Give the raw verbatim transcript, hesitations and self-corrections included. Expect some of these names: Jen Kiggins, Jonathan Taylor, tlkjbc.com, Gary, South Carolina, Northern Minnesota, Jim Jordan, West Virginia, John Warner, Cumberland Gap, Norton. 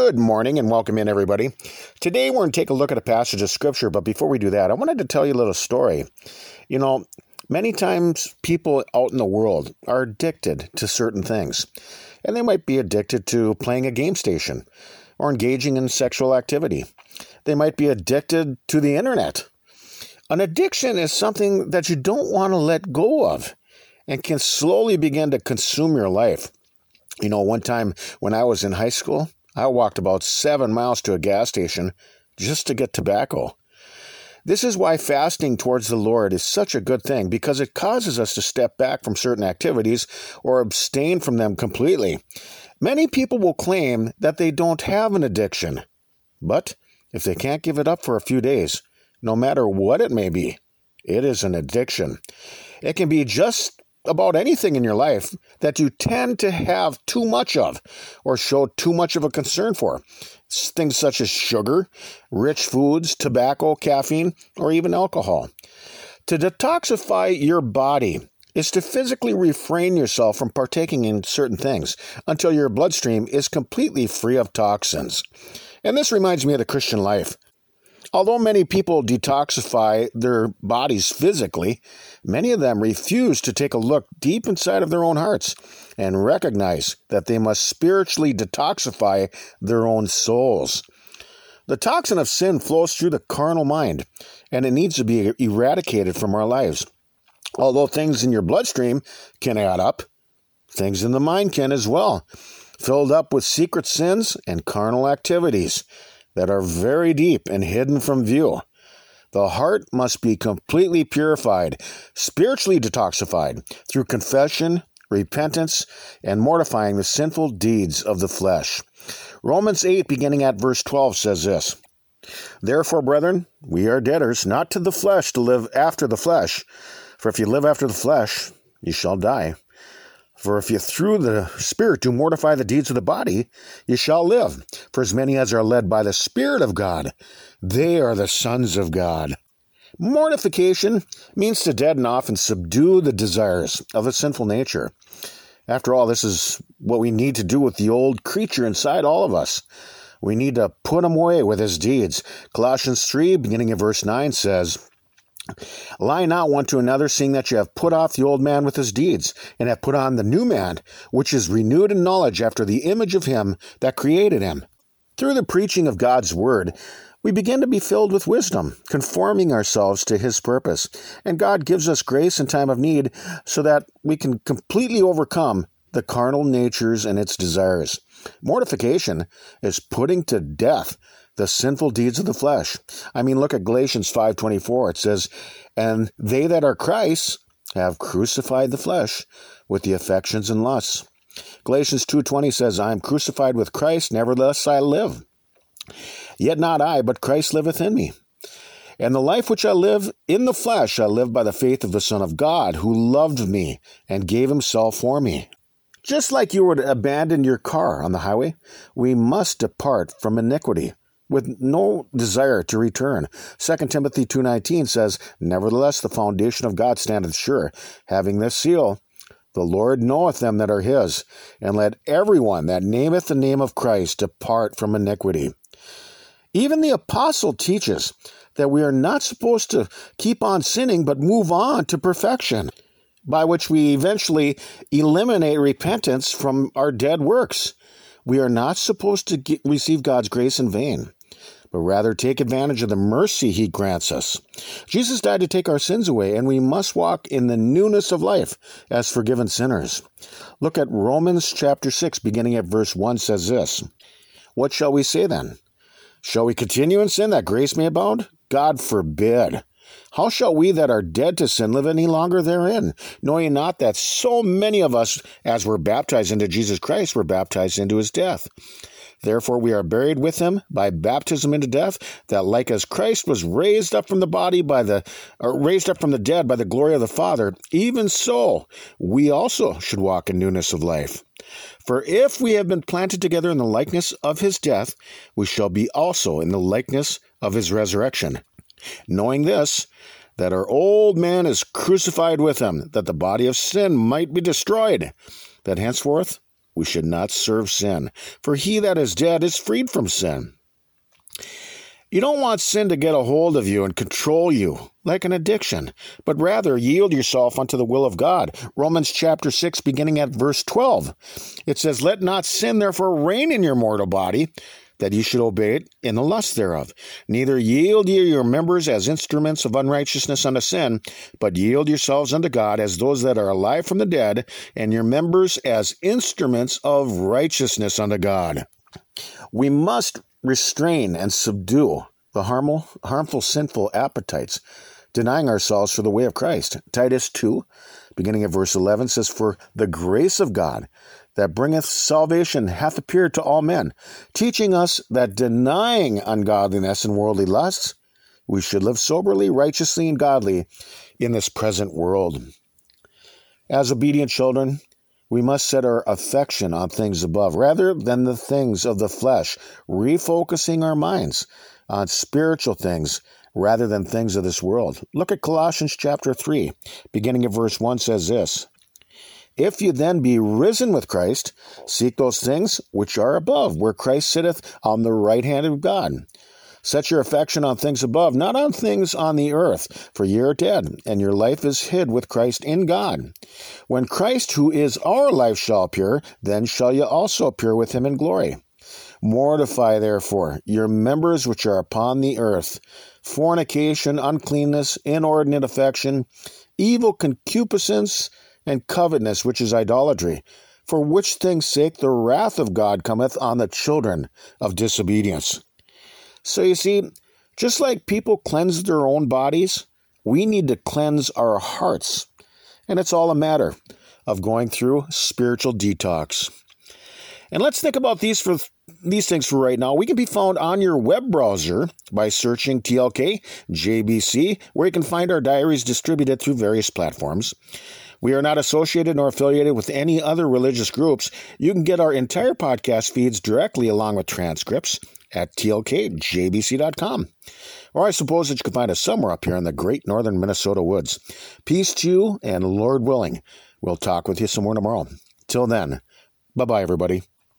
Good morning and welcome in, everybody. Today we're going to take a look at a passage of Scripture, but before we do that, I wanted to tell you a little story. You know, many times people out in the world are addicted to certain things, and they might be addicted to playing a game station or engaging in sexual activity. They might be addicted to the internet. An addiction is something that you don't want to let go of and can slowly begin to consume your life. You know, one time when I was in high school, I walked about seven miles to a gas station just to get tobacco. This is why fasting towards the Lord is such a good thing, because it causes us to step back from certain activities or abstain from them completely. Many people will claim that they don't have an addiction, but if they can't give it up for a few days, no matter what it may be, it is an addiction. It can be just about anything in your life that you tend to have too much of or show too much of a concern for. Things such as sugar, rich foods, tobacco, caffeine, or even alcohol. To detoxify your body is to physically refrain yourself from partaking in certain things until your bloodstream is completely free of toxins. And this reminds me of the Christian life. Although many people detoxify their bodies physically, many of them refuse to take a look deep inside of their own hearts and recognize that they must spiritually detoxify their own souls. The toxin of sin flows through the carnal mind, and it needs to be eradicated from our lives. Although things in your bloodstream can add up, things in the mind can as well, filled up with secret sins and carnal activities that are very deep and hidden from view. The heart must be completely purified, spiritually detoxified through confession, repentance, and mortifying the sinful deeds of the flesh. Romans eight, beginning at verse twelve, says this, "Therefore, brethren, we are debtors not to the flesh to live after the flesh. For if you live after the flesh, you shall die. For if you through the Spirit do mortify the deeds of the body, you shall live. For as many as are led by the Spirit of God, they are the sons of God." Mortification means to deaden off and subdue the desires of a sinful nature. After all, this is what we need to do with the old creature inside all of us. We need to put him away with his deeds. Colossians three, beginning at verse nine, says, "Lie not one to another, seeing that you have put off the old man with his deeds, and have put on the new man, which is renewed in knowledge after the image of him that created him." Through the preaching of God's word, we begin to be filled with wisdom, conforming ourselves to his purpose. And God gives us grace in time of need so that we can completely overcome the carnal natures and its desires. Mortification is putting to death the sinful deeds of the flesh. I mean, look at Galatians five twenty-four. It says, "And they that are Christ have crucified the flesh with the affections and lusts." Galatians two twenty says, "I am crucified with Christ, nevertheless I live. Yet not I, but Christ liveth in me. And the life which I live in the flesh, I live by the faith of the Son of God, who loved me and gave himself for me." Just like you would abandon your car on the highway, we must depart from iniquity with no desire to return. Second Timothy two nineteen says, "Nevertheless, the foundation of God standeth sure, having this seal, the Lord knoweth them that are his, and let everyone that nameth the name of Christ depart from iniquity." Even the apostle teaches that we are not supposed to keep on sinning, but move on to perfection, by which we eventually eliminate repentance from our dead works. We are not supposed to get, receive God's grace in vain, but rather take advantage of the mercy he grants us. Jesus died to take our sins away, and we must walk in the newness of life as forgiven sinners. Look at Romans chapter six, beginning at verse one, says this, "What shall we say then? Shall we continue in sin that grace may abound? God forbid. How shall we that are dead to sin live any longer therein? Know ye not that so many of us, as were baptized into Jesus Christ, were baptized into his death? Therefore we are buried with him by baptism into death, that like as Christ was raised up from the body by the, or raised up from the dead by the glory of the Father, even so we also should walk in newness of life. For if we have been planted together in the likeness of his death, we shall be also in the likeness of his resurrection. Knowing this, that our old man is crucified with him, that the body of sin might be destroyed, that henceforth We should not serve sin, for he that is dead is freed from sin. You don't want sin to get a hold of you and control you like an addiction, but rather yield yourself unto the will of God. Romans chapter six, beginning at verse twelve, it says, "Let not sin therefore reign in your mortal body, that ye should obey it in the lust thereof. Neither yield ye your members as instruments of unrighteousness unto sin, but yield yourselves unto God as those that are alive from the dead, and your members as instruments of righteousness unto God." We must restrain and subdue the harmful, harmful, sinful appetites, denying ourselves for the way of Christ. Titus two, beginning at verse eleven, says, "For the grace of God that bringeth salvation hath appeared to all men, teaching us that denying ungodliness and worldly lusts, we should live soberly, righteously, and godly in this present world." As obedient children, we must set our affection on things above rather than the things of the flesh, refocusing our minds on spiritual things rather than things of this world. Look at Colossians chapter three, beginning at verse one, says this, "If you then be risen with Christ, seek those things which are above, where Christ sitteth on the right hand of God. Set your affection on things above, not on things on the earth, for ye are dead, and your life is hid with Christ in God. When Christ, who is our life, shall appear, then shall ye also appear with him in glory. Mortify, therefore, your members which are upon the earth, fornication, uncleanness, inordinate affection, evil concupiscence, and covetousness, which is idolatry, for which things' sake the wrath of God cometh on the children of disobedience." So you see, just like people cleanse their own bodies, we need to cleanse our hearts. And it's all a matter of going through spiritual detox. And let's think about these for these things for right now. We can be found on your web browser by searching T L K J B C, where you can find our diaries distributed through various platforms. We are not associated nor affiliated with any other religious groups. You can get our entire podcast feeds directly along with transcripts at T L K J B C dot com. Or I suppose that you can find us somewhere up here in the great northern Minnesota woods. Peace to you, and Lord willing, we'll talk with you some more tomorrow. Till then, bye-bye, everybody.